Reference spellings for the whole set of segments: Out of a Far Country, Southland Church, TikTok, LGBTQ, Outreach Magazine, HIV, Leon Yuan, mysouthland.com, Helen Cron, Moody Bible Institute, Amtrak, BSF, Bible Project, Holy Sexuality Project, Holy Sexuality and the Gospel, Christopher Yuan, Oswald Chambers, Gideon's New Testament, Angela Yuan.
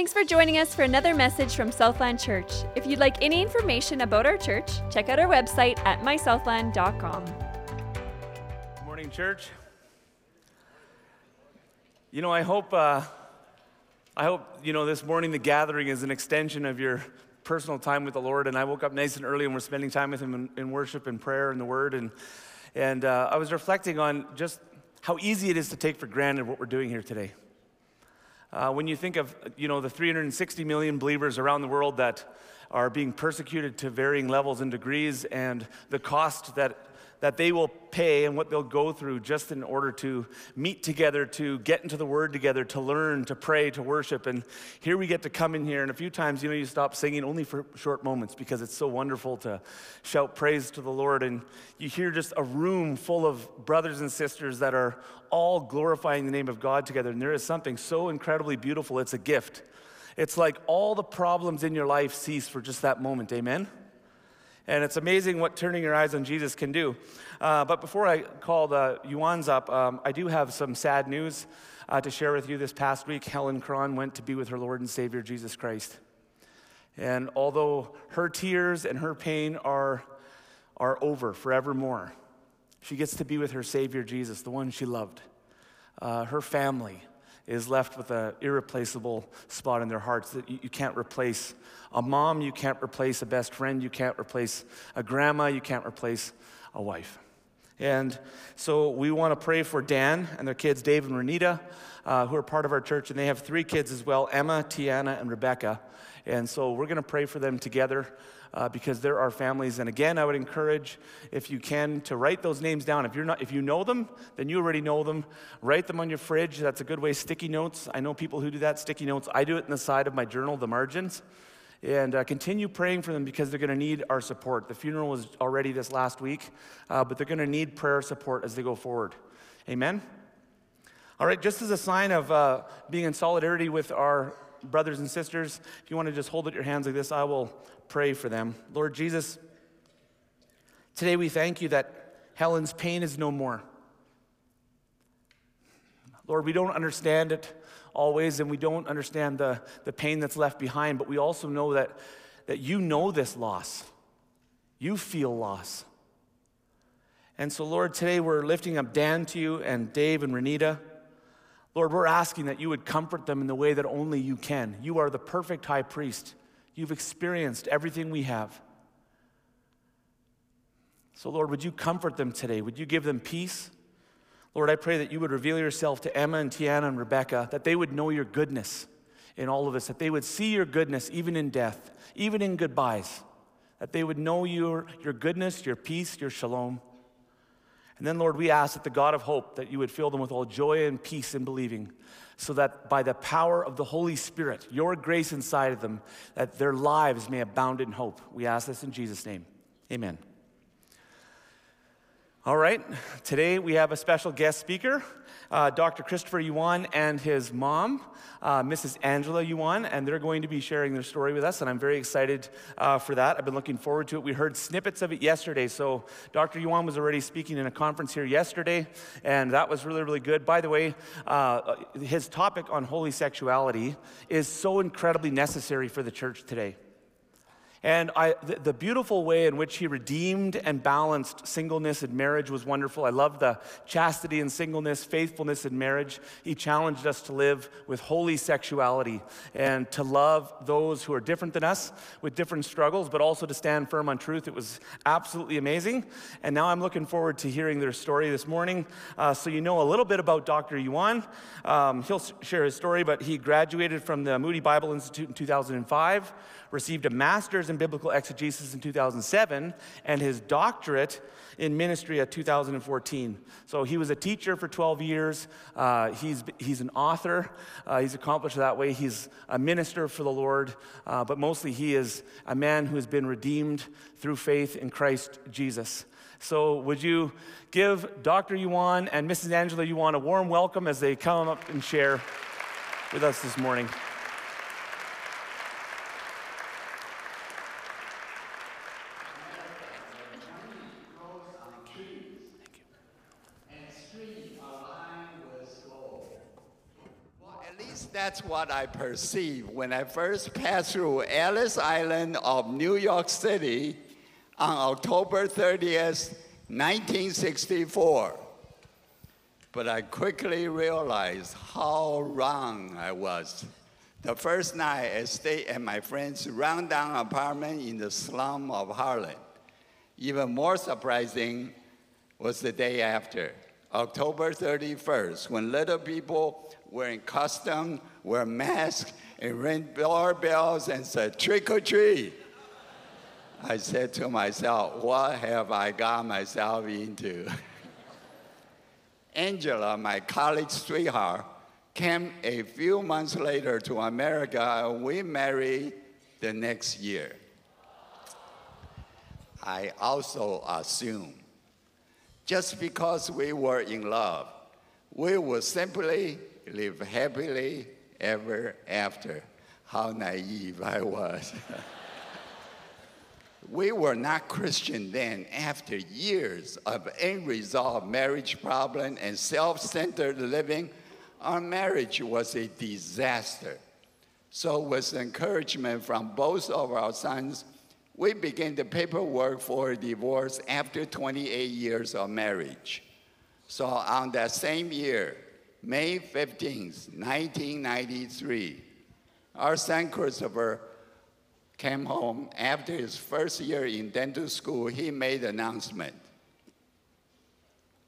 Thanks for joining us for another message from Southland Church. If you'd like any information about our church, check out our website at mysouthland.com. Good morning, church. You know, I hope you know this morning the gathering is an extension of your personal time with the Lord. And I woke up nice and early, and we're spending time with Him in worship and prayer and the Word. And I was reflecting on just how easy it is to take for granted what we're doing here today. When you think of, you know, the 360 million believers around the world that are being persecuted to varying levels and degrees, and the cost that they will pay and what they'll go through just in order to meet together, to get into the Word together, to learn, to pray, to worship. And here we get to come in here, and a few times, you know, you stop singing only for short moments because it's so wonderful to shout praise to the Lord. And you hear just a room full of brothers and sisters that are all glorifying the name of God together. And there is something so incredibly beautiful. It's a gift. It's like all the problems in your life cease for just that moment. Amen? And it's amazing what turning your eyes on Jesus can do. But before I call the Yuans up, I do have some sad news to share with you. This past week, Helen Cron went to be with her Lord and Savior, Jesus Christ. And although her tears and her pain are over forevermore, she gets to be with her Savior, Jesus, the one she loved. Her family is left with an irreplaceable spot in their hearts that you can't replace a mom, you can't replace a best friend, you can't replace a grandma, you can't replace a wife. And so we want to pray for Dan and their kids, Dave and Renita, who are part of our church, and they have three kids as well, Emma, Tiana, and Rebecca. And so we're going to pray for them together because they're our families. And again, I would encourage, if you can, to write those names down. If you know them, then you already know them. Write them on your fridge. That's a good way. Sticky notes. I know people who do that, sticky notes. I do it in the side of my journal, the margins. And continue praying for them because they're going to need our support. The funeral was already this last week, but they're going to need prayer support as they go forward. Amen? All right, just as a sign of being in solidarity with our brothers and sisters, if you want to just hold up your hands like this, I will pray for them. Lord Jesus, today we thank you that Helen's pain is no more. Lord, we don't understand it always, and we don't understand the pain that's left behind, but we also know that you know this loss. You feel loss. And so, Lord, today we're lifting up Dan to you and Dave and Renita. Lord, we're asking that you would comfort them in the way that only you can. You are the perfect high priest. You've experienced everything we have. So, Lord, would you comfort them today? Would you give them peace? Lord, I pray that you would reveal yourself to Emma and Tiana and Rebecca, that they would know your goodness in all of us, that they would see your goodness even in death, even in goodbyes, that they would know your goodness, your peace, your shalom. And then, Lord, we ask that the God of hope, that you would fill them with all joy and peace in believing, so that by the power of the Holy Spirit, your grace inside of them, that their lives may abound in hope. We ask this in Jesus' name. Amen. All right, today we have a special guest speaker, Dr. Christopher Yuan and his mom, Mrs. Angela Yuan, and they're going to be sharing their story with us, and I'm very excited for that. I've been looking forward to it. We heard snippets of it yesterday, so Dr. Yuan was already speaking in a conference here yesterday, and that was really, really good. By the way, his topic on holy sexuality is so incredibly necessary for the church today. And the beautiful way in which he redeemed and balanced singleness and marriage was wonderful. I love the chastity and singleness, faithfulness in marriage. He challenged us to live with holy sexuality and to love those who are different than us with different struggles, but also to stand firm on truth. It was absolutely amazing. And now I'm looking forward to hearing their story this morning. So you know a little bit about Dr. Yuan. He'll share his story, but he graduated from the Moody Bible Institute in 2005, received a master's in biblical exegesis in 2007 and his doctorate in ministry at 2014. So he was a teacher for 12 years. He's an author. He's accomplished that way. He's a minister for the Lord, but mostly he is a man who has been redeemed through faith in Christ Jesus. So would you give Dr. Yuan and Mrs. Angela Yuan a warm welcome as they come up and share with us this morning. least that's what I perceived. When I first passed through Ellis Island of New York City on October 30th, 1964. But I quickly realized how wrong I was. The first night, I stayed at my friend's rundown apartment in the slum of Harlem. Even more surprising was the day after, October 31st, when little people wearing costumes, wear masks, and ring doorbells and said, "Trick or treat." I said to myself, what have I got myself into? Angela, my college sweetheart, came a few months later to America, and we married the next year. I also assumed just because we were in love, we would simply live happily ever after. How naive I was. We were not Christian then. After years of unresolved marriage problem and self-centered living, our marriage was a disaster. So with encouragement from both of our sons, we began the paperwork for a divorce after 28 years of marriage. So on that same year, May 15th, 1993, our son Christopher came home. After his first year in dental school, he made the announcement,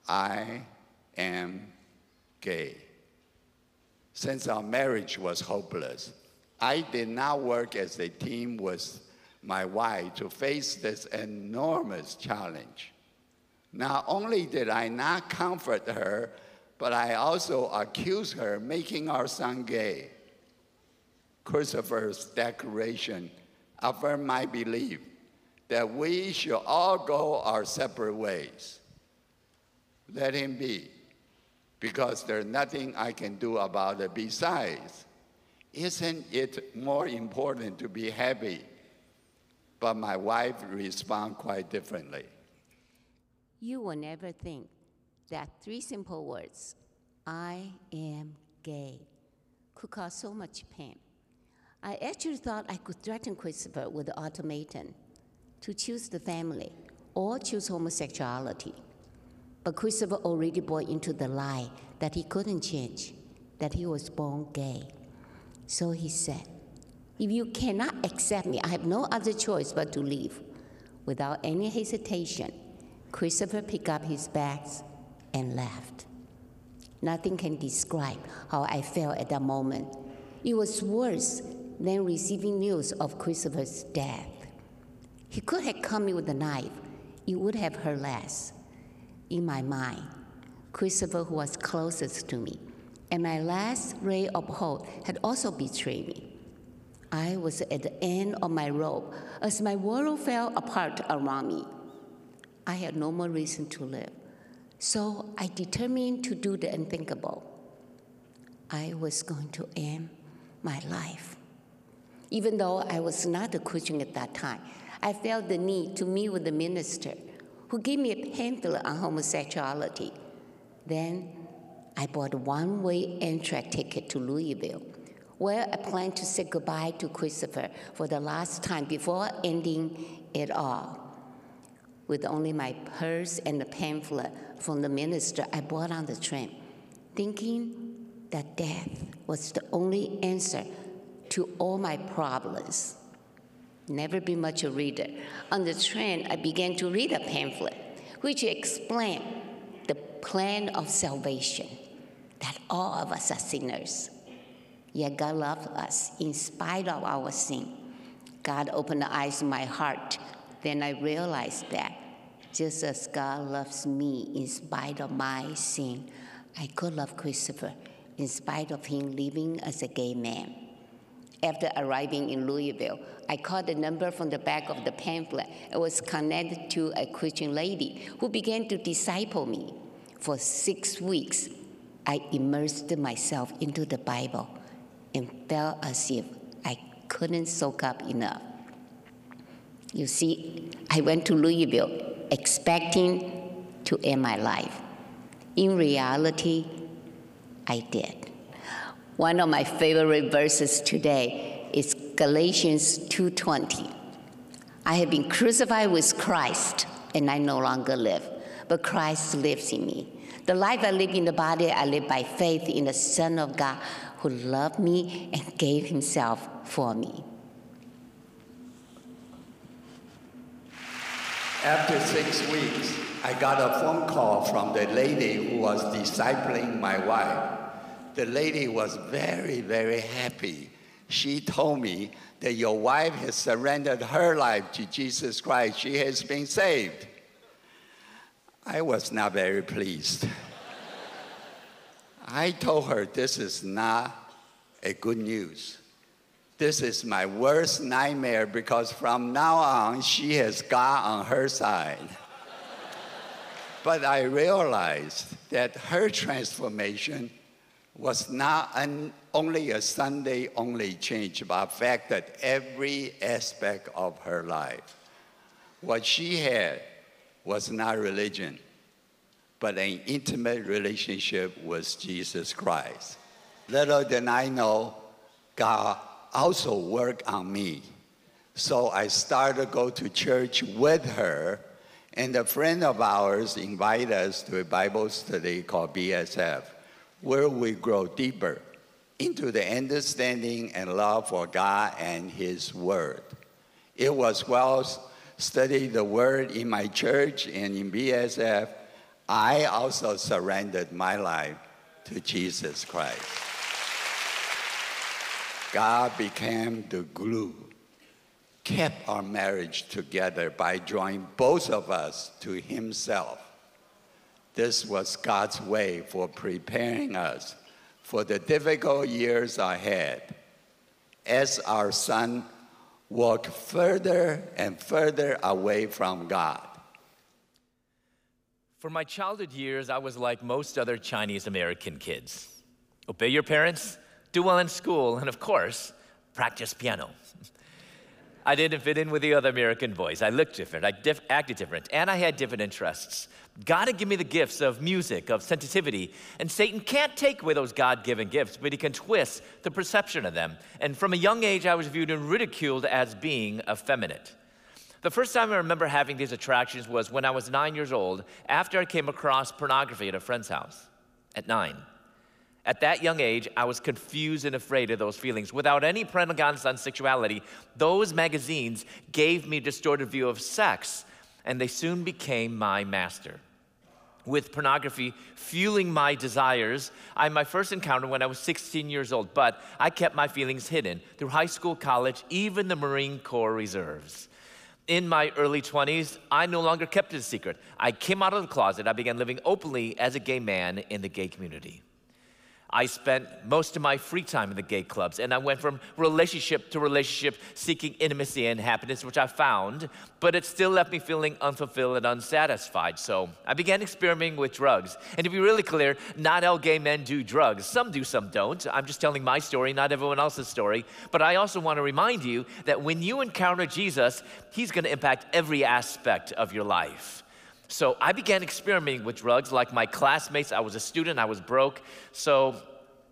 "I am gay." Since our marriage was hopeless, I did not work as a team with my wife to face this enormous challenge. Not only did I not comfort her, but I also accused her of making our son gay. Christopher's declaration affirmed my belief that we should all go our separate ways. Let him be, because there's nothing I can do about it. Besides, isn't it more important to be happy? But my wife responded quite differently. You will never think that three simple words, "I am gay," could cause so much pain. I actually thought I could threaten Christopher with the ultimatum to choose the family or choose homosexuality. But Christopher already bought into the lie that he couldn't change, that he was born gay. So he said, "If you cannot accept me, I have no other choice but to leave." Without any hesitation, Christopher picked up his bags and left. Nothing can describe how I felt at that moment. It was worse than receiving news of Christopher's death. He could have cut me with a knife. It would have hurt less. In my mind, Christopher, who was closest to me, and my last ray of hope, had also betrayed me. I was at the end of my rope as my world fell apart around me. I had no more reason to live, so I determined to do the unthinkable. I was going to end my life. Even though I was not a Christian at that time, I felt the need to meet with the minister who gave me a pamphlet on homosexuality. Then I bought a one-way Amtrak ticket to Louisville, where I planned to say goodbye to Christopher for the last time before ending it all. With only my purse and the pamphlet from the minister, I bought on the train, thinking that death was the only answer to all my problems. Never been much a reader. On the train, I began to read a pamphlet, which explained the plan of salvation, that all of us are sinners. Yet God loved us in spite of our sin. God opened the eyes of my heart. Then I realized that just as God loves me in spite of my sin, I could love Christopher in spite of him living as a gay man. After arriving in Louisville, I called the number from the back of the pamphlet and was connected to a Christian lady who began to disciple me. For 6 weeks, I immersed myself into the Bible and felt as if I couldn't soak up enough. You see, I went to Louisville expecting to end my life. In reality, I did. One of my favorite verses today is Galatians 2:20. I have been crucified with Christ, and I no longer live, but Christ lives in me. The life I live in the body, I live by faith in the Son of God who loved me and gave himself for me. After 6 weeks, I got a phone call from the lady who was discipling my wife. The lady was very, very happy. She told me that your wife has surrendered her life to Jesus Christ. She has been saved. I was not very pleased. I told her this is not a good news. This is my worst nightmare because from now on, she has God on her side. But I realized that her transformation was not only a Sunday-only change, but affected every aspect of her life. What she had was not religion, but an intimate relationship with Jesus Christ. Little did I know, God also worked on me. So I started to go to church with her, and a friend of ours invited us to a Bible study called BSF, where we grow deeper into the understanding and love for God and his word. It was well studied the word in my church and in BSF. I also surrendered my life to Jesus Christ. God became the glue, kept our marriage together by drawing both of us to himself. This was God's way for preparing us for the difficult years ahead. As our son walked further and further away from God. For my childhood years, I was like most other Chinese American kids. Obey your parents, do well in school, and of course, practice piano. I didn't fit in with the other American boys. I looked different, I acted different, and I had different interests. God had given me the gifts of music, of sensitivity, and Satan can't take away those God-given gifts, but he can twist the perception of them. And from a young age, I was viewed and ridiculed as being effeminate. The first time I remember having these attractions was when I was 9 years old, after I came across pornography at a friend's house at 9. At that young age, I was confused and afraid of those feelings. Without any parental guidance on sexuality, those magazines gave me a distorted view of sex, and they soon became my master. With pornography fueling my desires, I had my first encounter when I was 16 years old, but I kept my feelings hidden through high school, college, even the Marine Corps Reserves. In my early 20s, I no longer kept it a secret. I came out of the closet. I began living openly as a gay man in the gay community. I spent most of my free time in the gay clubs, and I went from relationship to relationship seeking intimacy and happiness, which I found, but it still left me feeling unfulfilled and unsatisfied. So I began experimenting with drugs. And to be really clear, not all gay men do drugs. Some do, some don't. I'm just telling my story, not everyone else's story. But I also want to remind you that when you encounter Jesus, he's going to impact every aspect of your life. So I began experimenting with drugs like my classmates. I was a student, I was broke. So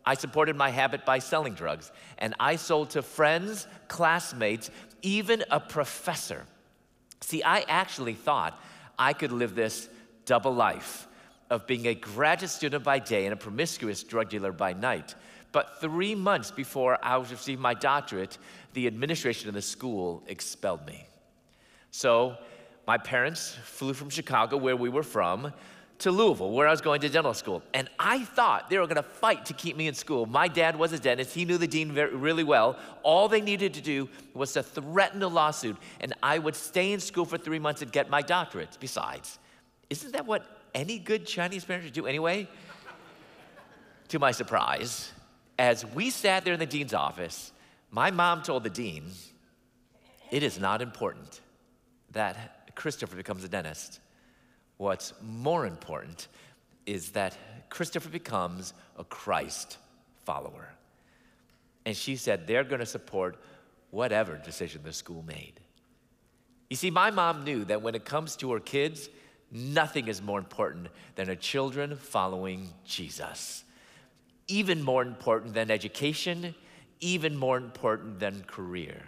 I supported my habit by selling drugs. And I sold to friends, classmates, even a professor. See, I actually thought I could live this double life of being a graduate student by day and a promiscuous drug dealer by night. But 3 months before I was receiving my doctorate, the administration of the school expelled me. So my parents flew from Chicago, where we were from, to Louisville, where I was going to dental school. And I thought they were going to fight to keep me in school. My dad was a dentist. He knew the dean really well. All they needed to do was to threaten a lawsuit, and I would stay in school for 3 months and get my doctorate. Besides, isn't that what any good Chinese parents would do anyway? To my surprise, as we sat there in the dean's office, my mom told the dean, "It is not important that Christopher becomes a dentist. What's more important is that Christopher becomes a Christ follower." And she said they're going to support whatever decision the school made. You see, my mom knew that when it comes to her kids, nothing is more important than her children following Jesus. even more important than education, even more important than career.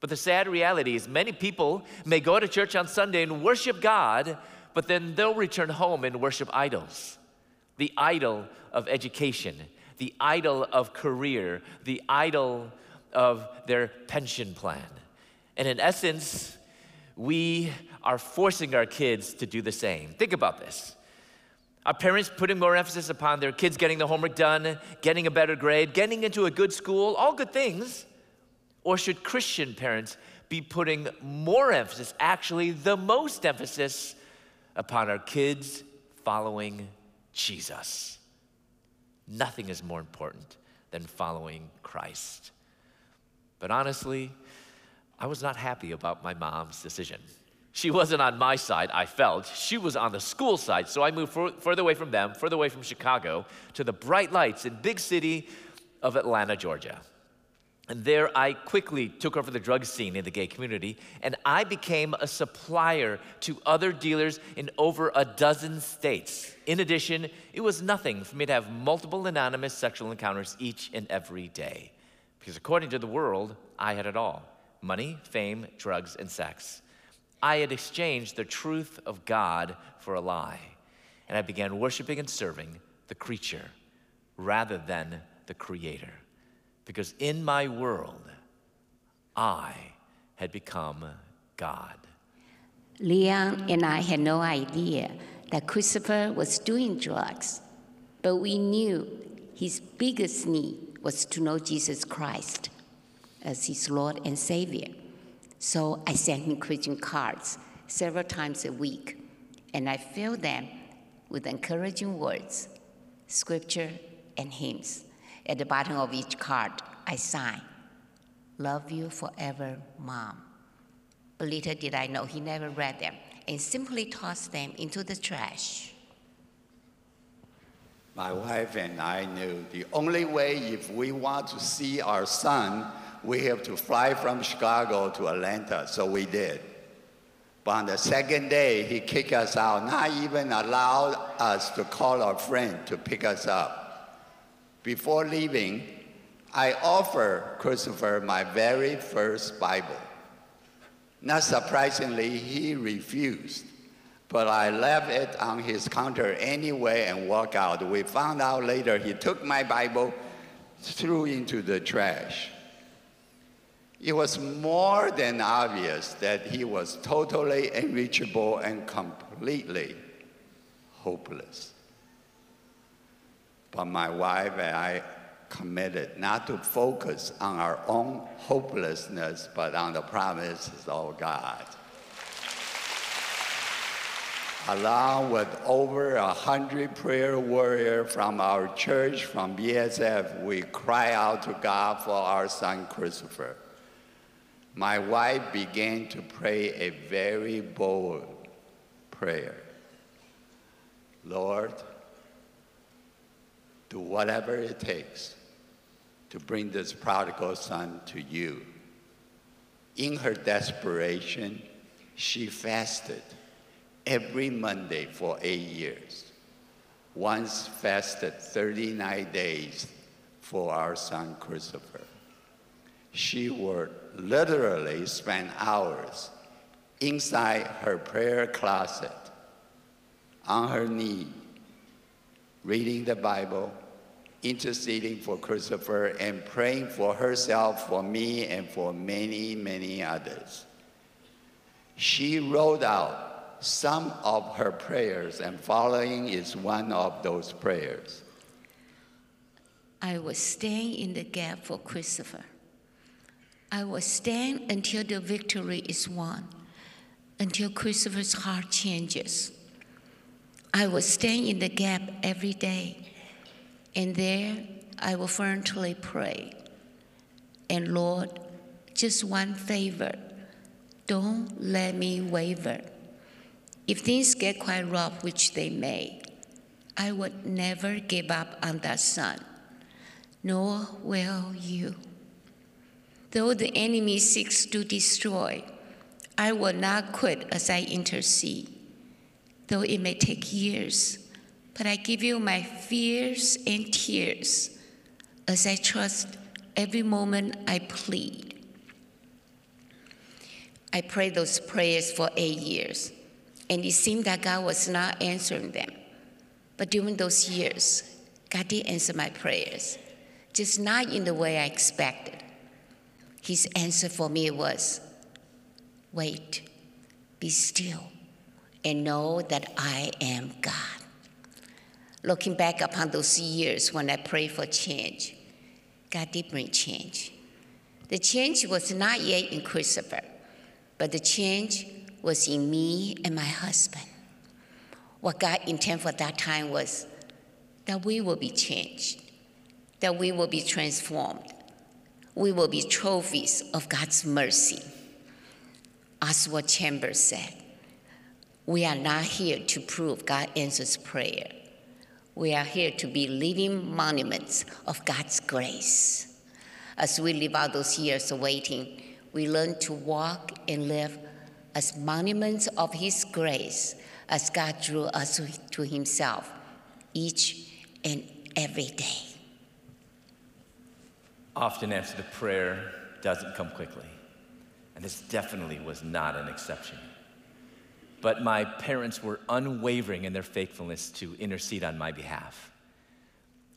But the sad reality is many people may go to church on Sunday and worship God, but then they'll return home and worship idols. The idol of education, the idol of career, the idol of their pension plan. And in essence, we are forcing our kids to do the same. Think about this. Our parents putting more emphasis upon their kids getting the homework done, getting a better grade, getting into a good school, all good things. Or should Christian parents be putting more emphasis, actually the most emphasis, upon our kids following Jesus? Nothing is more important than following Christ. But honestly, I was not happy about my mom's decision. She wasn't on my side, I felt. She was on the school side, so I moved further away from them, further away from Chicago, to the bright lights and big city of Atlanta, Georgia. And there I quickly took over the drug scene in the gay community, and I became a supplier to other dealers in over a dozen states. In addition, it was nothing for me to have multiple anonymous sexual encounters each and every day, because according to the world, I had it all: money, fame, drugs, and sex. I had exchanged the truth of God for a lie, and I began worshiping and serving the creature rather than the Creator, because in my world, I had become God. Leon and I had no idea that Christopher was doing drugs, but we knew his biggest need was to know Jesus Christ as his Lord and Savior. So I sent him Christian cards several times a week, and I filled them with encouraging words, scripture, and hymns. At the bottom of each card, I signed, "Love you forever, Mom." But little did I know he never read them and simply tossed them into the trash. My wife and I knew the only way, if we want to see our son, we have to fly from Chicago to Atlanta, so we did. But on the second day, he kicked us out, not even allowed us to call our friend to pick us up. Before leaving, I offered Christopher my very first Bible. Not surprisingly, he refused. But I left it on his counter anyway and walked out. We found out later he took my Bible, threw into the trash. It was more than obvious that he was totally unreachable and completely hopeless. But my wife and I committed not to focus on our own hopelessness, but on the promises of God. Along with over 100 prayer warriors from our church, from BSF, we cry out to God for our son Christopher. My wife began to pray a very bold prayer. Lord, do whatever it takes to bring this prodigal son to you. In her desperation, she fasted every Monday for 8 years. Once fasted 39 days for our son Christopher. She would literally spend hours inside her prayer closet, on her knee, reading the Bible, interceding for Christopher, and praying for herself, for me, and for many, many others. She wrote out some of her prayers, and following is one of those prayers. I was staying in the gap for Christopher. I will stand until the victory is won, until Christopher's heart changes. I will stand in the gap every day, and there I will fervently pray. And Lord, just one favor, don't let me waver. If things get quite rough, which they may, I would never give up on that son, nor will you. Though the enemy seeks to destroy, I will not quit as I intercede. Though it may take years, but I give you my fears and tears as I trust every moment I plead. I prayed those prayers for 8 years, and it seemed that God was not answering them. But during those years, God did answer my prayers, just not in the way I expected. His answer for me was, wait, be still, and know that I am God. Looking back upon those years when I prayed for change, God did bring change. The change was not yet in Christopher, but the change was in me and my husband. What God intended for that time was that we will be changed, that we will be transformed. We will be trophies of God's mercy. Oswald Chambers said, we are not here to prove God answers prayer. We are here to be living monuments of God's grace. As we live out those years of waiting, we learn to walk and live as monuments of His grace as God drew us to Himself each and every day. Often after the prayer doesn't come quickly, and this definitely was not an exception. But my parents were unwavering in their faithfulness to intercede on my behalf.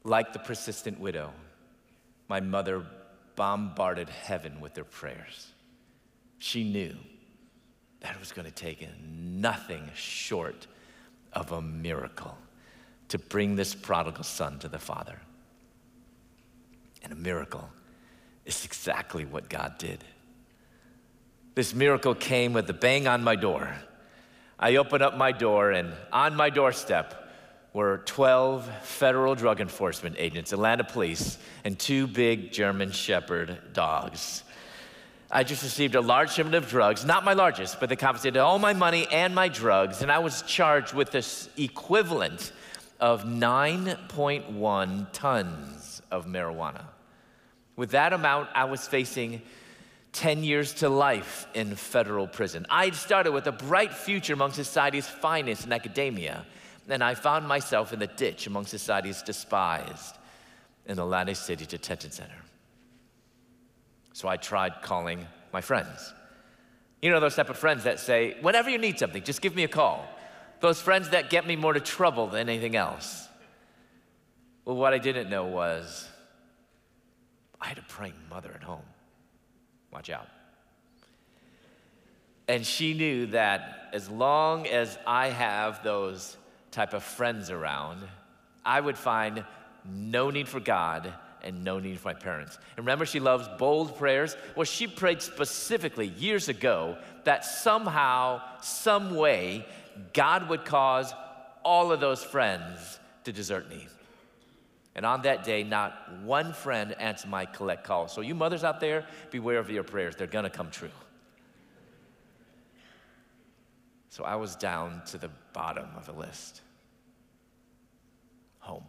Like the persistent widow, my mother bombarded heaven with their prayers. She knew that it was going to take nothing short of a miracle to bring this prodigal son to the Father. And a miracle is exactly what God did. This miracle came with a bang on my door. I opened up my door, and on my doorstep were 12 federal drug enforcement agents, Atlanta police, and 2 big German Shepherd dogs. I just received a large shipment of drugs, not my largest, but they confiscated all my money and my drugs, and I was charged with this equivalent of 9.1 tons of marijuana. With that amount, I was facing 10 years to life in federal prison. I'd started with a bright future among society's finest in academia, and I found myself in the ditch among society's despised in the Atlantic City Detention Center. So I tried calling my friends. You know those type of friends that say, whenever you need something, just give me a call. Those friends that get me more to trouble than anything else. Well, what I didn't know was I had a praying mother at home. Watch out. And she knew that as long as I have those type of friends around, I would find no need for God and no need for my parents. And remember, she loves bold prayers. Well, she prayed specifically years ago that somehow, some way, God would cause all of those friends to desert me. And on that day, not one friend answered my collect call. So you mothers out there, beware of your prayers. They're gonna come true. So I was down to the bottom of the list. Home.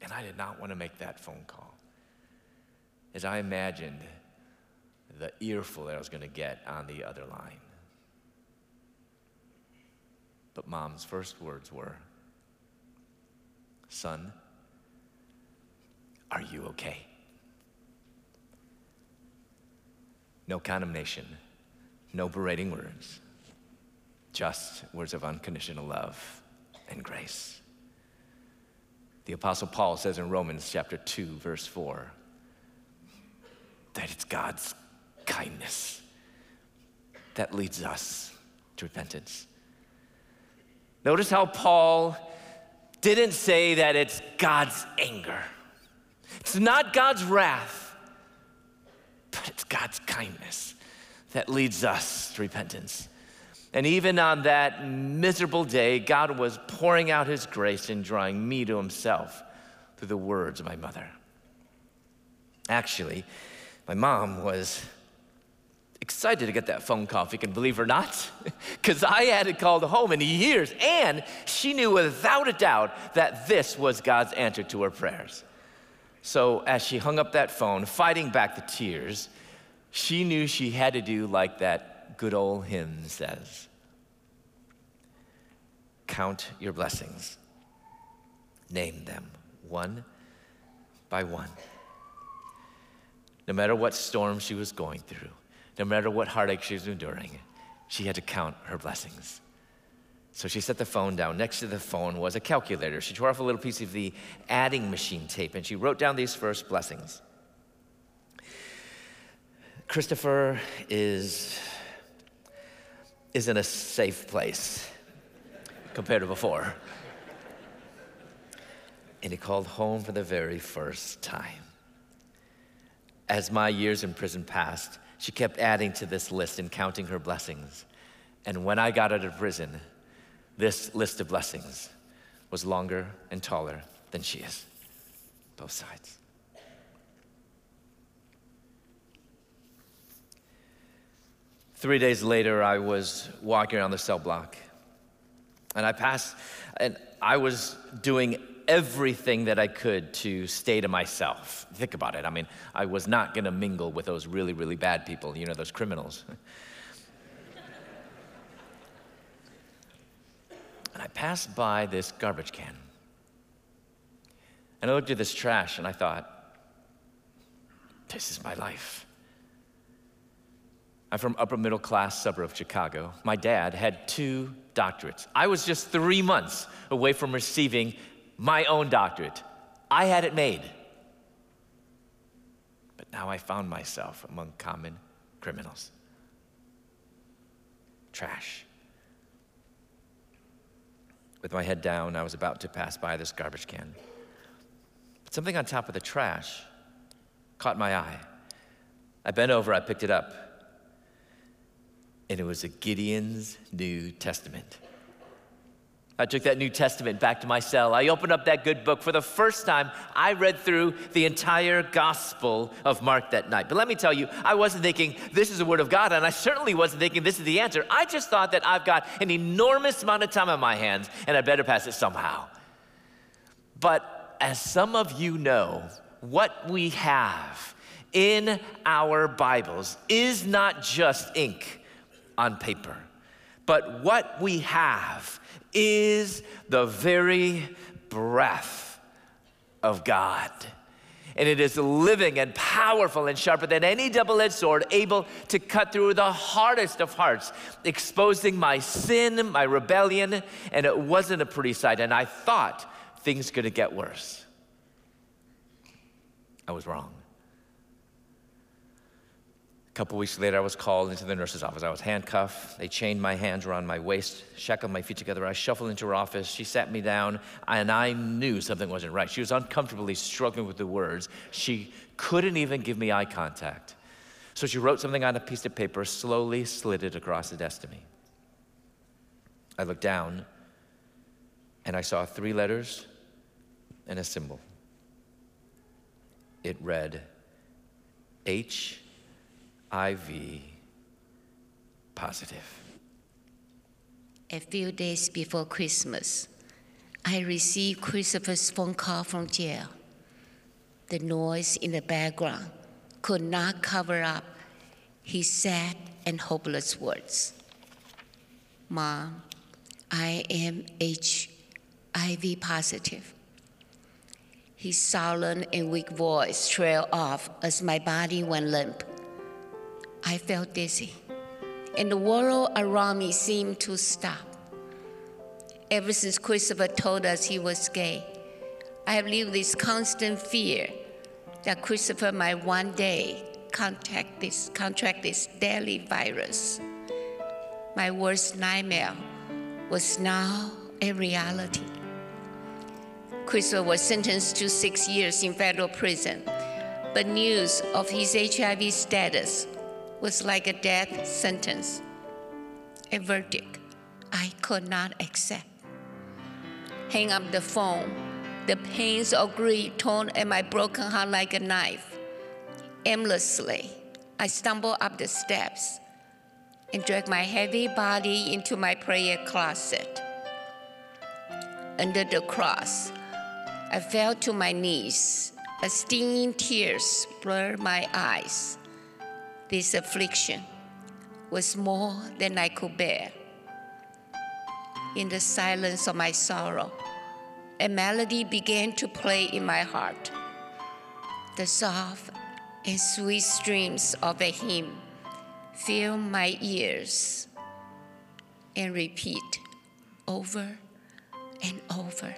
And I did not want to make that phone call, as I imagined the earful that I was going to get on the other line. But Mom's first words were, son, are you okay? No condemnation, no berating words, just words of unconditional love and grace. The Apostle Paul says in Romans chapter 2, verse 4, that it's God's kindness that leads us to repentance. Notice how Paul didn't say that it's God's anger. It's not God's wrath, but it's God's kindness that leads us to repentance. And even on that miserable day, God was pouring out His grace and drawing me to Himself through the words of my mother. Actually, my mom was excited to get that phone call, if you can believe it or not, because I hadn't called home in years, and she knew without a doubt that this was God's answer to her prayers. So as she hung up that phone, fighting back the tears, she knew she had to do like that good old hymn says, Count your blessings. Name them one by one. No matter what storm she was going through, no matter what heartache she was enduring, she had to count her blessings. So she set the phone down. Next to the phone was a calculator. She tore off a little piece of the adding machine tape and she wrote down these first blessings. Christopher is in a safe place compared to before. And he called home for the very first time. As my years in prison passed, she kept adding to this list and counting her blessings. And when I got out of prison, this list of blessings was longer and taller than she is. Both sides. Three days later, I was walking around the cell block and I passed, and I was doing everything that I could to stay to myself. Think about it. I mean, I was not gonna mingle with those really, really bad people, you know, those criminals. And I passed by this garbage can. And I looked at this trash and I thought, this is my life. I'm from upper middle class suburb of Chicago. My dad had 2 doctorates. I was just 3 months away from receiving my own doctorate. I had it made. But now I found myself among common criminals. Trash. With my head down, I was about to pass by this garbage can. But something on top of the trash caught my eye. I bent over, I picked it up. And it was a Gideon's New Testament. I took that New Testament back to my cell. I opened up that good book. For the first time, I read through the entire Gospel of Mark that night. But let me tell you, I wasn't thinking, this is the Word of God, and I certainly wasn't thinking, this is the answer. I just thought that I've got an enormous amount of time on my hands, and I better pass it somehow. But as some of you know, what we have in our Bibles is not just ink on paper. But what we have is the very breath of God. And it is living and powerful and sharper than any double-edged sword, able to cut through the hardest of hearts, exposing my sin, my rebellion, and it wasn't a pretty sight. And I thought things could get worse. I was wrong. A couple weeks later, I was called into the nurse's office. I was handcuffed. They chained my hands around my waist, shackled my feet together. I shuffled into her office. She sat me down, and I knew something wasn't right. She was uncomfortably struggling with the words. She couldn't even give me eye contact. So she wrote something on a piece of paper, slowly slid it across the desk to me. I looked down, and I saw 3 letters and a symbol. It read, HIV positive. A few days before Christmas, I received Christopher's phone call from jail. The noise in the background could not cover up his sad and hopeless words. Mom, I am HIV positive. His sullen and weak voice trailed off as my body went limp. I felt dizzy, and the world around me seemed to stop. Ever since Christopher told us he was gay, I have lived this constant fear that Christopher might one day contract this deadly virus. My worst nightmare was now a reality. Christopher was sentenced to 6 years in federal prison, but news of his HIV status was like a death sentence, a verdict I could not accept. Hang up the phone, the pains of grief torn at my broken heart like a knife. Aimlessly, I stumbled up the steps and dragged my heavy body into my prayer closet. Under the cross, I fell to my knees as stinging tears blurred my eyes. This affliction was more than I could bear. in the silence of my sorrow. A melody began to play in my heart, the soft and sweet streams of a hymn fill my ears and repeat over and over.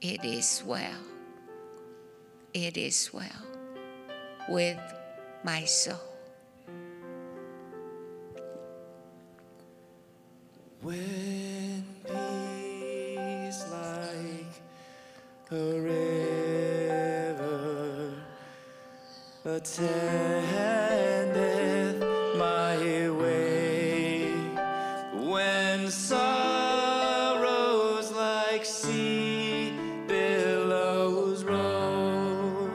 It is well, it is well with my soul. When peace like a river attendeth my way, when sorrows like sea billows roll,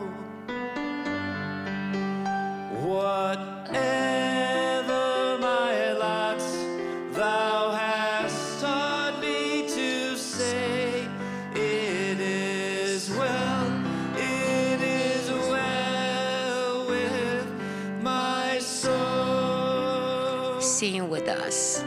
whatever my lot, thou hast taught me to say, it is well, it is well with my soul. Sing with us.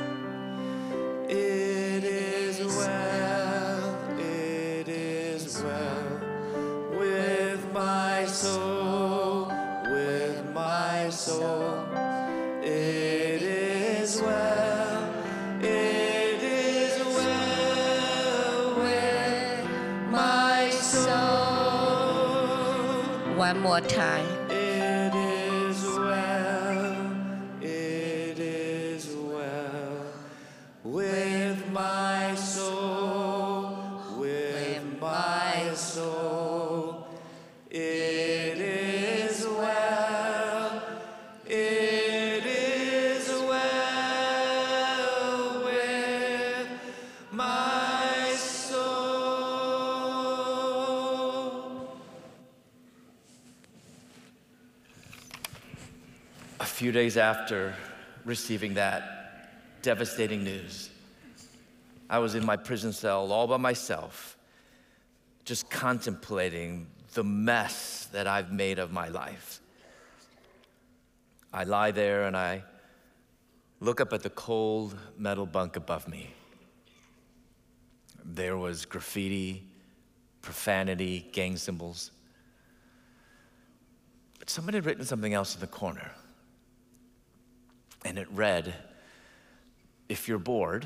One more time. It is well, it is well with my soul, with my soul. It is well, it is well with my soul. A few days after receiving that devastating news, I was in my prison cell all by myself, just contemplating the mess that I've made of my life. I lie there and I look up at the cold metal bunk above me. There was graffiti, profanity, gang symbols. But somebody had written something else in the corner. And it read, if you're bored,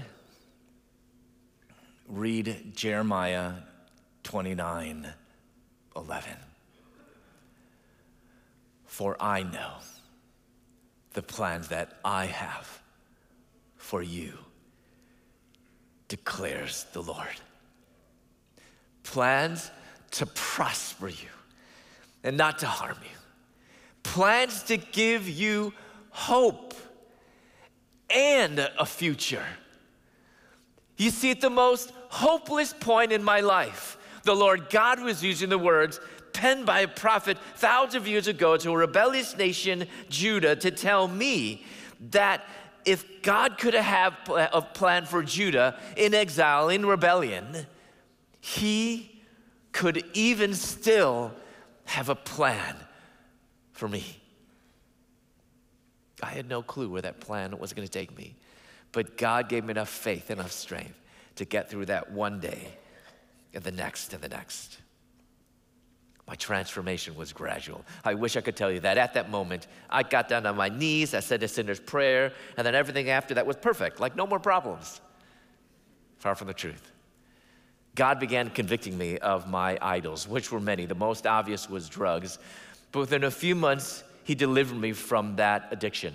read Jeremiah 29:11. For I know the plans that I have for you, declares the Lord. Plans to prosper you and not to harm you. Plans to give you hope and a future. You see, at the most hopeless point in my life, the Lord God was using the words penned by a prophet thousands of years ago to a rebellious nation, Judah, to tell me that if God could have a plan for Judah in exile, in rebellion, he could even still have a plan for me. I had no clue where that plan was going to take me, but God gave me enough faith, enough strength to get through that one day and the next and the next. My transformation was gradual. I wish I could tell you that at that moment, I got down on my knees, I said a sinner's prayer, and then everything after that was perfect, like no more problems. Far from the truth. God began convicting me of my idols, which were many. The most obvious was drugs. But within a few months, he delivered me from that addiction.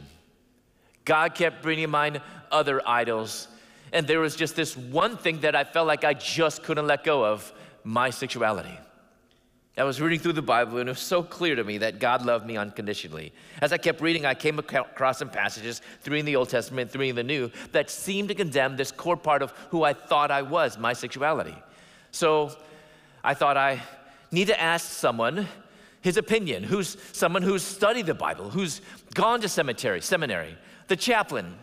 God kept bringing to mind other idols, and there was just this one thing that I felt like I just couldn't let go of, my sexuality. I was reading through the Bible, and it was so clear to me that God loved me unconditionally. As I kept reading, I came across some passages, 3 in the Old Testament, 3 in the New, that seemed to condemn this core part of who I thought I was, my sexuality. So I thought I need to ask someone his opinion, who's someone who's studied the Bible, who's gone to seminary, the chaplain.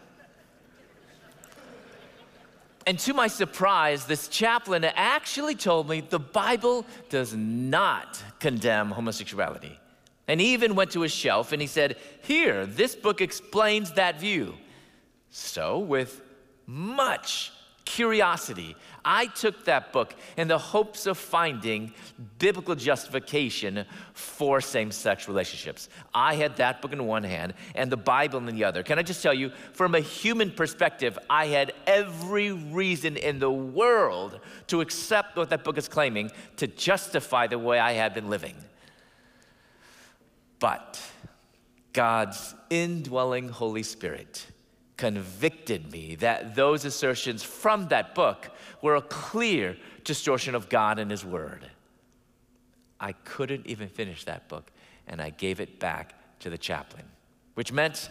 And to my surprise, this chaplain actually told me the Bible does not condemn homosexuality. And he even went to a shelf and he said, here, this book explains that view. So with much curiosity, I took that book in the hopes of finding biblical justification for same-sex relationships. I had that book in one hand and the Bible in the other. Can I just tell you, from a human perspective, I had every reason in the world to accept what that book is claiming to justify the way I had been living. But God's indwelling Holy Spirit convicted me that those assertions from that book were a clear distortion of God and His Word. I couldn't even finish that book, and I gave it back to the chaplain, which meant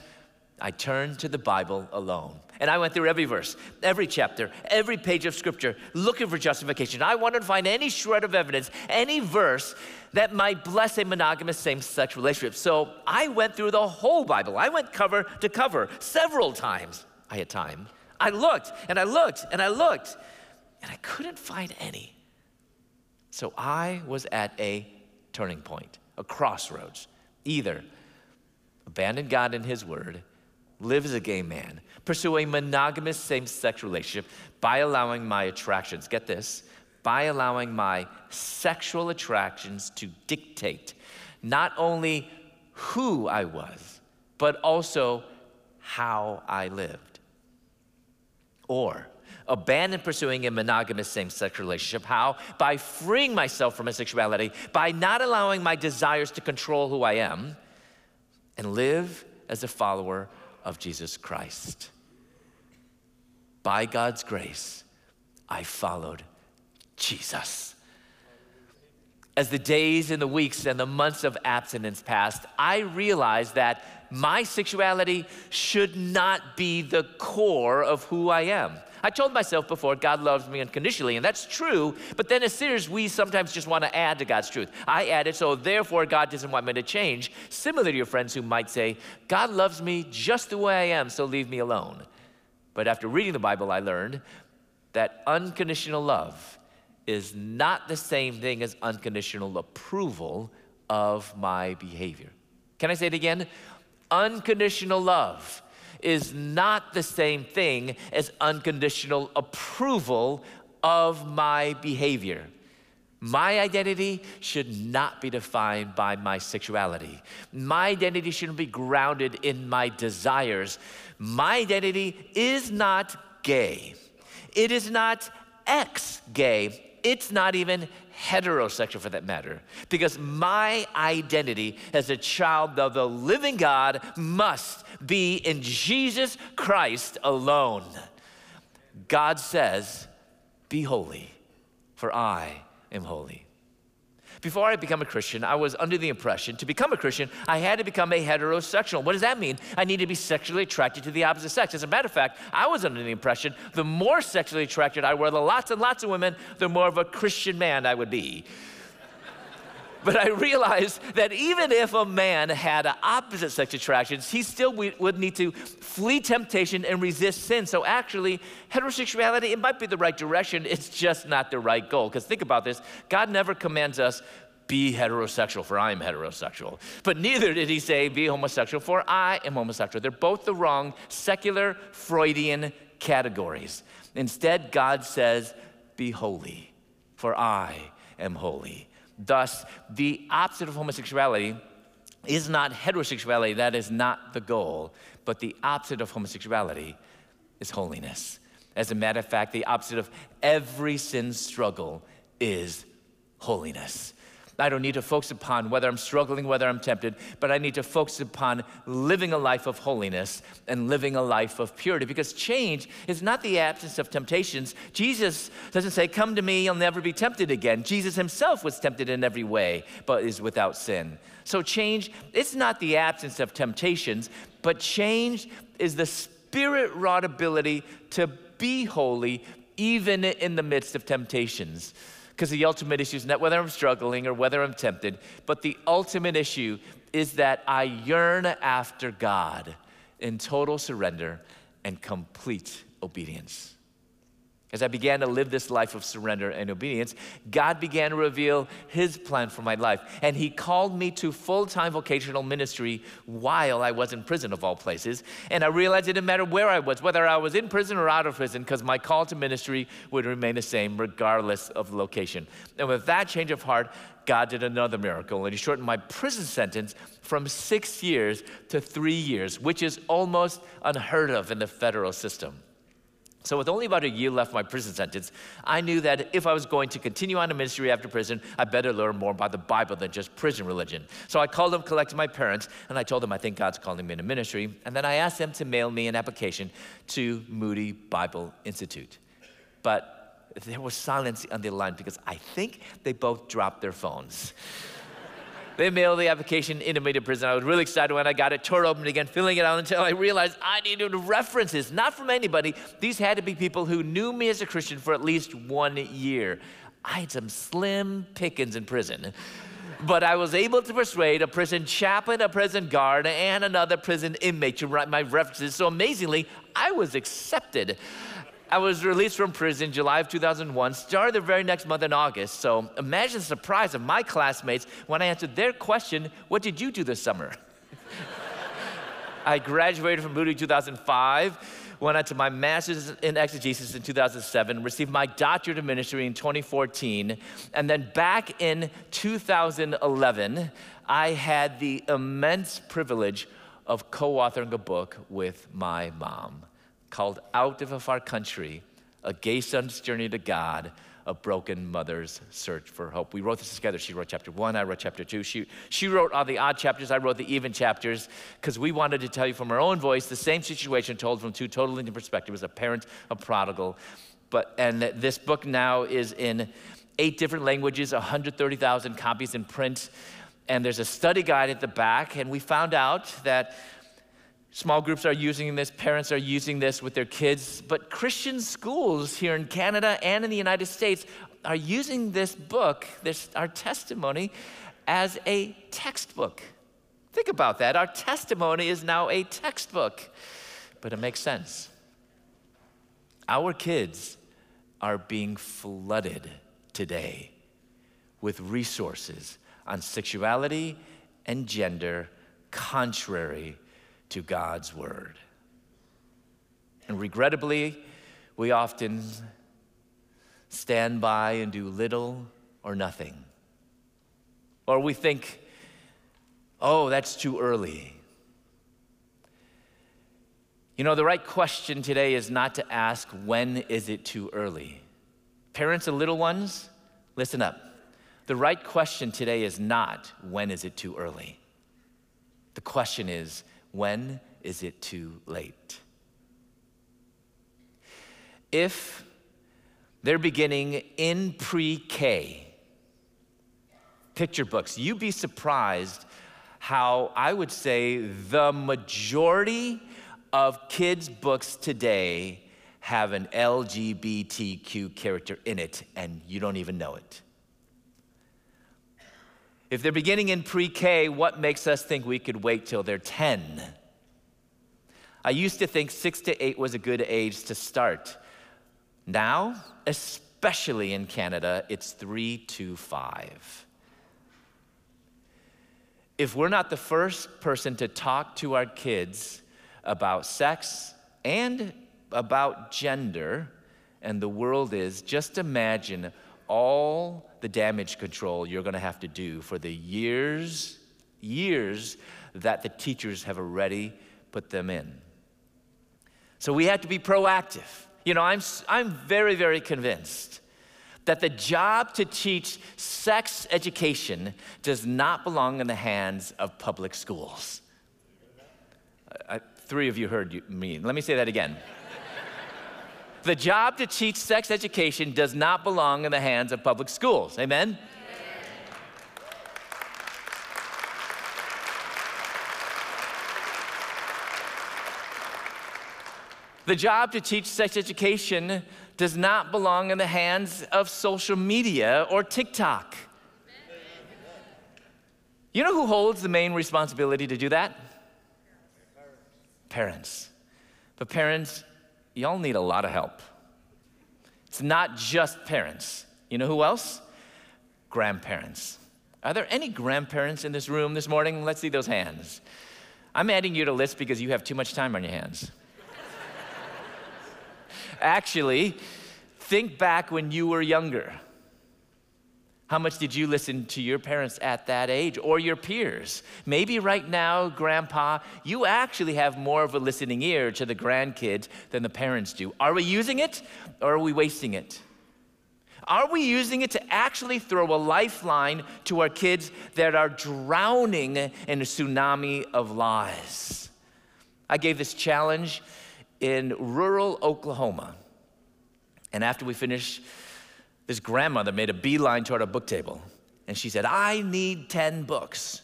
I turned to the Bible alone. And I went through every verse, every chapter, every page of Scripture, looking for justification. I wanted to find any shred of evidence, any verse that might bless a monogamous same-sex relationship. So I went through the whole Bible. I went cover to cover several times. I had time. I looked, and I looked, and I looked, and I couldn't find any. So I was at a turning point, a crossroads. Either abandon God and His Word, live as a gay man, pursue a monogamous same-sex relationship by allowing my attractions, get this, by allowing my sexual attractions to dictate not only who I was, but also how I lived. Or abandon pursuing a monogamous same-sex relationship. How? By freeing myself from my sexuality, by not allowing my desires to control who I am, and live as a follower of Jesus Christ. By God's grace, I followed Jesus. As the days and the weeks and the months of abstinence passed, I realized that my sexuality should not be the core of who I am. I told myself before, God loves me unconditionally, and that's true, but then as sinners, we sometimes just want to add to God's truth. I added, so therefore God doesn't want me to change. Similar to your friends who might say, God loves me just the way I am, so leave me alone. But after reading the Bible, I learned that unconditional love is not the same thing as unconditional approval of my behavior. Can I say it again? Unconditional love is not the same thing as unconditional approval of my behavior. My identity should not be defined by my sexuality. My identity shouldn't be grounded in my desires. My identity is not gay. It is not ex-gay. It's not even heterosexual for that matter, because my identity as a child of the living God must be in Jesus Christ alone. God says, be holy, for I am holy. Before I became a Christian, I was under the impression to become a Christian, I had to become a heterosexual. What does that mean? I need to be sexually attracted to the opposite sex. As a matter of fact, I was under the impression the more sexually attracted I were to lots and lots of women, the more of a Christian man I would be. But I realized that even if a man had opposite sex attractions, he still would need to flee temptation and resist sin. So actually, heterosexuality, it might be the right direction, it's just not the right goal. Because think about this, God never commands us, be heterosexual, for I am heterosexual. But neither did he say, be homosexual, for I am homosexual. They're both the wrong secular Freudian categories. Instead, God says, be holy, for I am holy. Thus, the opposite of homosexuality is not heterosexuality. That is not the goal. But the opposite of homosexuality is holiness. As a matter of fact, the opposite of every sin struggle is holiness. I don't need to focus upon whether I'm struggling, whether I'm tempted, but I need to focus upon living a life of holiness and living a life of purity, because change is not the absence of temptations. Jesus doesn't say, come to me, you'll never be tempted again. Jesus himself was tempted in every way, but is without sin. So change, it's not the absence of temptations, but change is the spirit-wrought ability to be holy even in the midst of temptations. Because the ultimate issue is not whether I'm struggling or whether I'm tempted, but the ultimate issue is that I yearn after God in total surrender and complete obedience. As I began to live this life of surrender and obedience, God began to reveal his plan for my life. And he called me to full-time vocational ministry while I was in prison, of all places. And I realized it didn't matter where I was, whether I was in prison or out of prison, because my call to ministry would remain the same regardless of location. And with that change of heart, God did another miracle, and he shortened my prison sentence from 6 years to 3 years, which is almost unheard of in the federal system. So with only about a year left my prison sentence, I knew that if I was going to continue on in ministry after prison, I better learn more about the Bible than just prison religion. So I called them, collected my parents, and I told them I think God's calling me into ministry. And then I asked them to mail me an application to Moody Bible Institute. But there was silence on the line because I think they both dropped their phones. They mailed the application into me to prison. I was really excited when I got it, tore it open again, filling it out until I realized I needed references, not from anybody. These had to be people who knew me as a Christian for at least 1 year. I had some slim pickings in prison. But I was able to persuade a prison chaplain, a prison guard, and another prison inmate to write my references. So amazingly, I was accepted. I was released from prison in July of 2001, started the very next month in August. So imagine the surprise of my classmates when I answered their question, what did you do this summer? I graduated from Moody in 2005, went on to my master's in exegesis in 2007, received my doctorate of ministry in 2014, and then back in 2011, I had the immense privilege of co-authoring a book with my mom, called Out of a Far Country, A Gay Son's Journey to God, A Broken Mother's Search for Hope. We wrote this together. She wrote chapter 1, I wrote chapter 2. She wrote all the odd chapters, I wrote the even chapters, because we wanted to tell you from her own voice the same situation told from two totally different perspectives, a parent, a prodigal. And this book now is in 8 different languages, 130,000 copies in print, and there's a study guide at the back, and we found out that small groups are using this, parents are using this with their kids, but Christian schools here in Canada and in the United States are using this book, our testimony, as a textbook. Think about that. Our testimony is now a textbook, but it makes sense. Our kids are being flooded today with resources on sexuality and gender contrary to God's word. And regrettably, we often stand by and do little or nothing. Or we think, oh, that's too early. You know, the right question today is not to ask, when is it too early? Parents of little ones, listen up. The right question today is not, when is it too early? The question is, when is it too late? If they're beginning in pre-K picture books, you'd be surprised how I would say the majority of kids' books today have an LGBTQ character in it, and you don't even know it. If they're beginning in pre-K, what makes us think we could wait till they're 10? I used to think 6 to 8 was a good age to start. Now, especially in Canada, it's 3 to 5. If we're not the first person to talk to our kids about sex and about gender, and the world is, just imagine all the damage control you're going to have to do for the years that the teachers have already put them in. So we have to be proactive. You know, I'm very, very convinced that the job to teach sex education does not belong in the hands of public schools. 3 of you heard me. Let me say that again. The job to teach sex education does not belong in the hands of public schools. Amen? The job to teach sex education does not belong in the hands of social media or TikTok. You know who holds the main responsibility to do that? Parents. But parents, y'all need a lot of help. It's not just parents. You know who else? Grandparents. Are there any grandparents in this room this morning? Let's see those hands. I'm adding you to the list because you have too much time on your hands. Actually, think back when you were younger. How much did you listen to your parents at that age or your peers? Maybe right now, grandpa, you actually have more of a listening ear to the grandkids than the parents do. Are we using it or are we wasting it? Are we using it to actually throw a lifeline to our kids that are drowning in a tsunami of lies? I gave this challenge in rural Oklahoma. And after we finished, this grandmother made a beeline toward our book table. And she said, I need 10 books.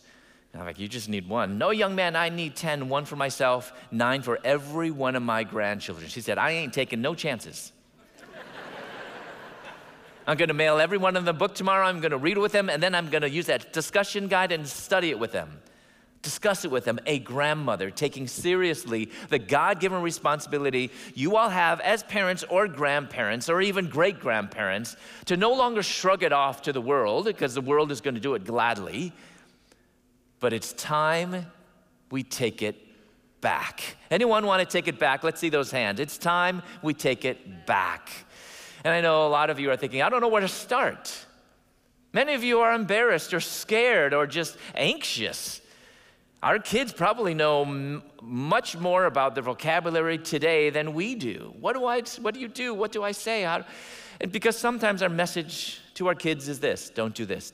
And I'm like, you just need one. No, young man, I need 10, one for myself, 9 for every one of my grandchildren. She said, I ain't taking no chances. I'm gonna mail every one of them a book tomorrow. I'm gonna read it with them, and then I'm gonna use that discussion guide and study it with them. Discuss it with them, a grandmother taking seriously the God-given responsibility you all have as parents or grandparents or even great-grandparents to no longer shrug it off to the world, because the world is going to do it gladly, but it's time we take it back. Anyone want to take it back? Let's see those hands. It's time we take it back. And I know a lot of you are thinking, I don't know where to start. Many of you are embarrassed or scared or just anxious. Our kids probably know much more about the vocabulary today than we do. What do you do? What do I say? And because sometimes our message to our kids is this, don't do that,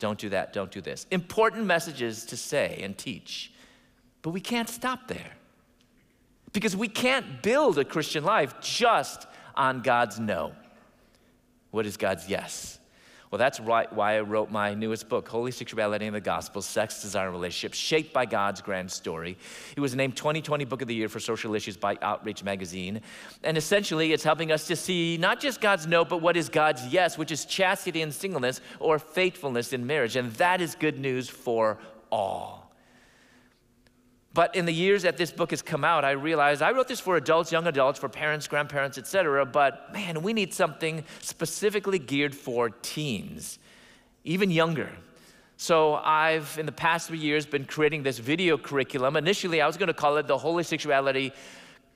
don't do this. Important messages to say and teach, but we can't stop there because we can't build a Christian life just on God's no. What is God's yes? Well, that's why I wrote my newest book, Holy Sexuality and the Gospel, Sex, Desire, and Relationships, Shaped by God's Grand Story. It was named 2020 Book of the Year for Social Issues by Outreach Magazine. And essentially, it's helping us to see not just God's no, but what is God's yes, which is chastity and singleness or faithfulness in marriage. And that is good news for all. But in the years that this book has come out, I realized I wrote this for adults, young adults, for parents, grandparents, et cetera, but man, we need something specifically geared for teens, even younger. So I've, in the past 3 years, been creating this video curriculum. Initially, I was gonna call it the Holy Sexuality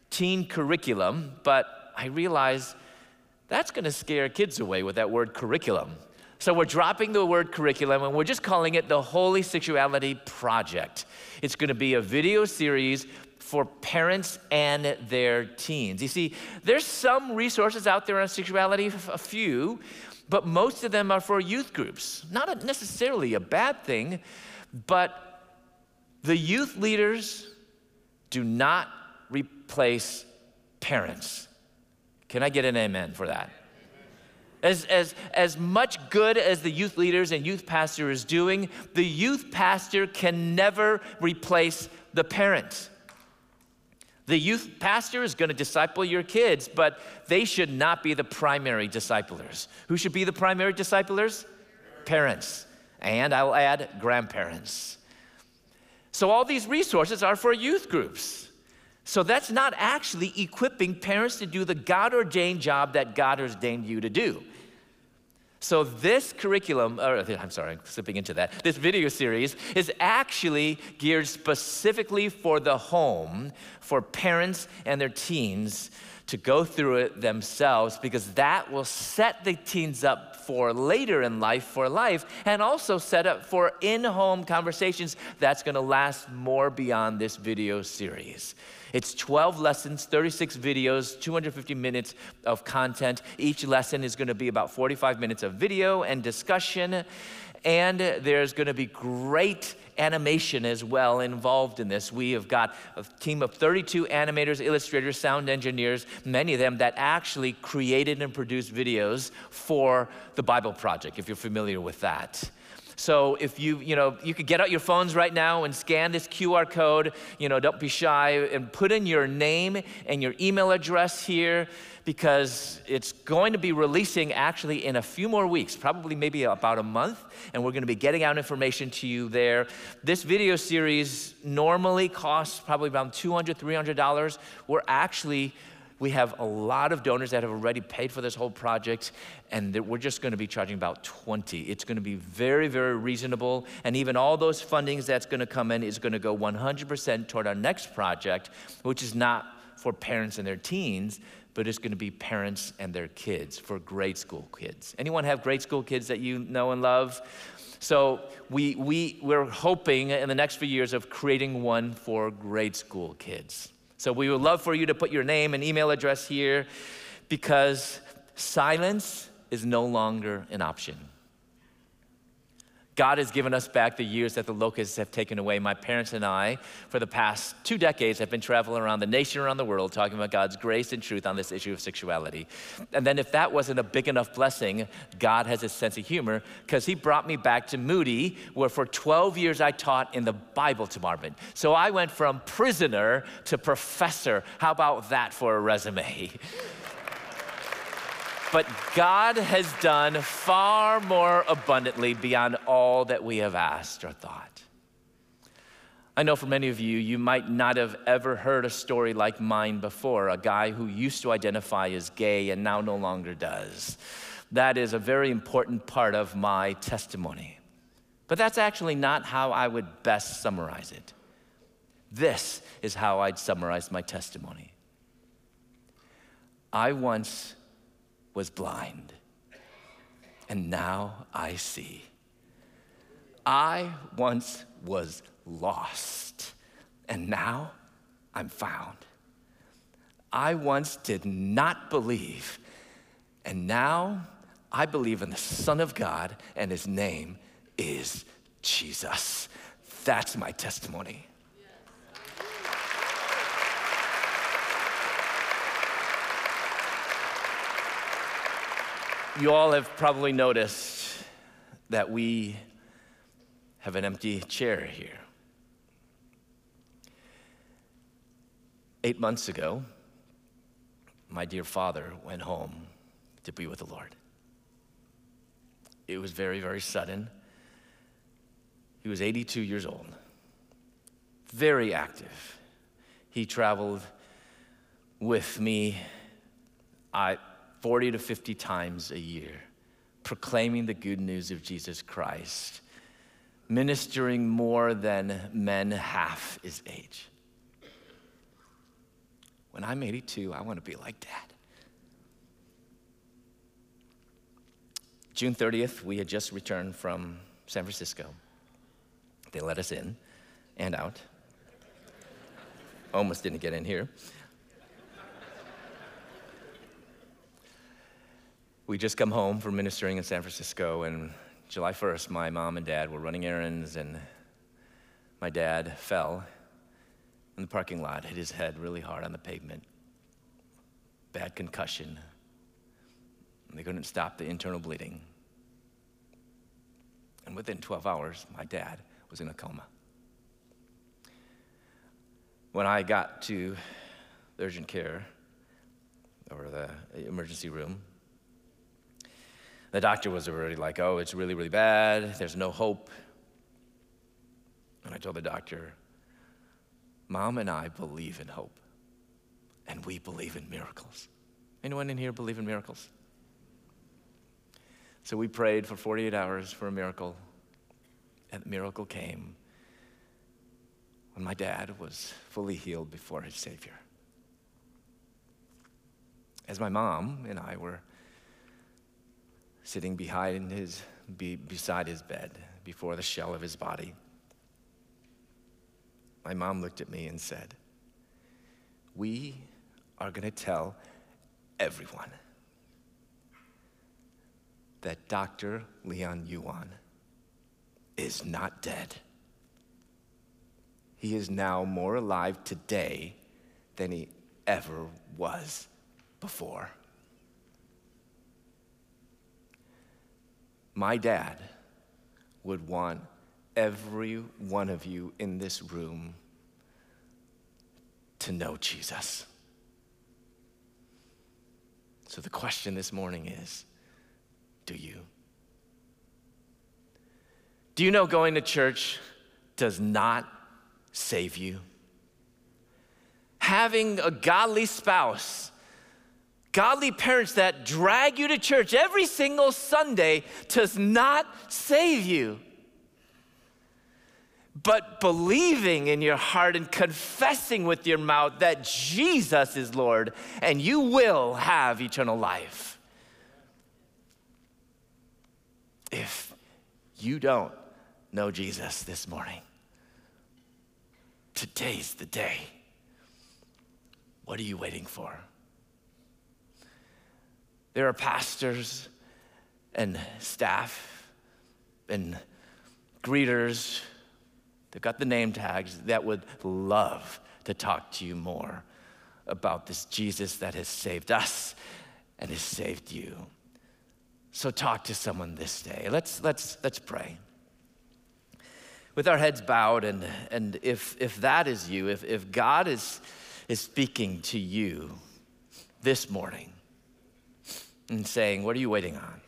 Teen Curriculum, but I realized that's gonna scare kids away with that word curriculum. So we're dropping the word curriculum and we're just calling it the Holy Sexuality Project. It's gonna be a video series for parents and their teens. You see, there's some resources out there on sexuality, a few, but most of them are for youth groups. Not necessarily a bad thing, but the youth leaders do not replace parents. Can I get an amen for that? As much good as the youth leaders and youth pastor is doing, the youth pastor can never replace the parent. The youth pastor is gonna disciple your kids, but they should not be the primary disciplers. Who should be the primary disciplers? Parents, and I'll add grandparents. So all these resources are for youth groups. So that's not actually equipping parents to do the God-ordained job that God ordained you to do. So this curriculum, this video series is actually geared specifically for the home, for parents and their teens to go through it themselves, because that will set the teens up for later in life, for life, and also set up for in-home conversations that's gonna last more beyond this video series. It's 12 lessons, 36 videos, 250 minutes of content. Each lesson is gonna be about 45 minutes of video and discussion, and there's gonna be great animation as well involved in this. We have got a team of 32 animators, illustrators, sound engineers, many of them that actually created and produced videos for the Bible Project, if you're familiar with that. So if you could get out your phones right now and scan this QR code, don't be shy, and put in your name and your email address here, because it's going to be releasing actually in a few more weeks, probably maybe about a month, and we're gonna be getting out information to you there. This video series normally costs probably around $200, $300. We're actually We have a lot of donors that have already paid for this whole project, and we're just going to be charging about 20. It's going to be very, very reasonable, and even all those fundings that's going to come in is going to go 100% toward our next project, which is not for parents and their teens, but it's going to be parents and their kids, for grade school kids. Anyone have grade school kids that you know and love? So we're hoping in the next few years of creating one for grade school kids. So we would love for you to put your name and email address here, because silence is no longer an option. God has given us back the years that the locusts have taken away. My parents and I, for the past 2 decades, have been traveling around the nation, around the world, talking about God's grace and truth on this issue of sexuality. And then if that wasn't a big enough blessing, God has a sense of humor, because he brought me back to Moody, where for 12 years I taught in the Bible department. So I went from prisoner to professor. How about that for a resume? But God has done far more abundantly beyond all that we have asked or thought. I know for many of you, you might not have ever heard a story like mine before, a guy who used to identify as gay and now no longer does. That is a very important part of my testimony. But that's actually not how I would best summarize it. This is how I'd summarize my testimony. I once was blind, and now I see. I once was lost, and now I'm found. I once did not believe, and now I believe in the Son of God, and his name is Jesus. That's my testimony. You all have probably noticed that we have an empty chair here. 8 months ago, my dear father went home to be with the Lord. It was very, very sudden. He was 82 years old, very active. He traveled with me, 40 to 50 times a year, proclaiming the good news of Jesus Christ, ministering more than men half his age. When I'm 82, I want to be like Dad. June 30th, we had just returned from San Francisco. They let us in and out. Almost didn't get in here. We just come home from ministering in San Francisco, and July 1st, my mom and dad were running errands, and my dad fell in the parking lot, hit his head really hard on the pavement. Bad concussion. And they couldn't stop the internal bleeding. And within 12 hours, my dad was in a coma. When I got to the urgent care, or the emergency room, the doctor was already like, oh, it's really, really bad. There's no hope. And I told the doctor, Mom and I believe in hope, and we believe in miracles. Anyone in here believe in miracles? So we prayed for 48 hours for a miracle, and the miracle came when my dad was fully healed before his Savior. As my mom and I were sitting beside his bed, before the shell of his body, my mom looked at me and said, we are going to tell everyone that Dr. Leon Yuan is not dead. He is now more alive today than he ever was before. My dad would want every one of you in this room to know Jesus. So the question this morning is, do you? Do you know going to church does not save you? Having a godly spouse Godly parents that drag you to church every single Sunday does not save you. But believing in your heart and confessing with your mouth that Jesus is Lord, and you will have eternal life. If you don't know Jesus this morning, today's the day. What are you waiting for? There are pastors and staff and greeters, they've got the name tags, that would love to talk to you more about this Jesus that has saved us and has saved you. So talk to someone this day. Let's pray. With our heads bowed, and if that is you, if God is speaking to you this morning and saying, what are you waiting on?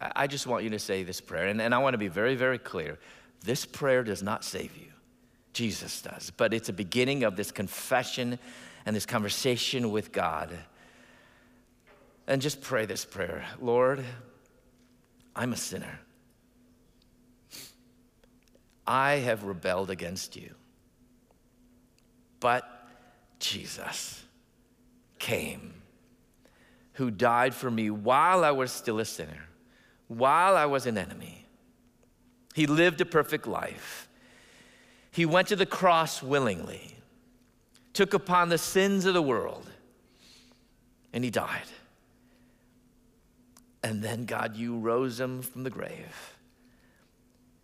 I just want you to say this prayer, and I want to be very, very clear. This prayer does not save you. Jesus does. But it's a beginning of this confession and this conversation with God. And just pray this prayer. Lord, I'm a sinner. I have rebelled against you. But Jesus came, who died for me while I was still a sinner, while I was an enemy. He lived a perfect life. He went to the cross willingly, took upon the sins of the world, and he died. And then, God, you rose him from the grave.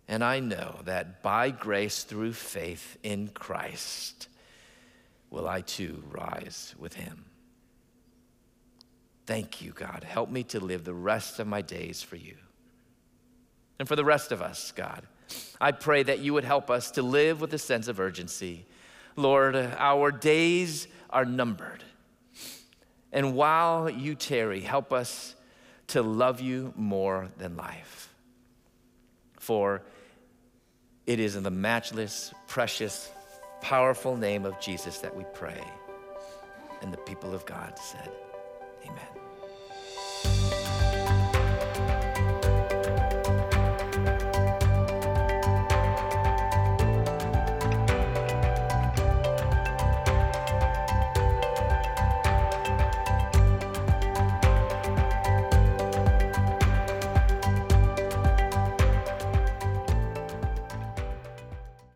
And I know that by grace through faith in Christ will I too rise with him. Thank you, God. Help me to live the rest of my days for you. And for the rest of us, God, I pray that you would help us to live with a sense of urgency. Lord, our days are numbered. And while you tarry, help us to love you more than life. For it is in the matchless, precious, powerful name of Jesus that we pray. And the people of God said, amen.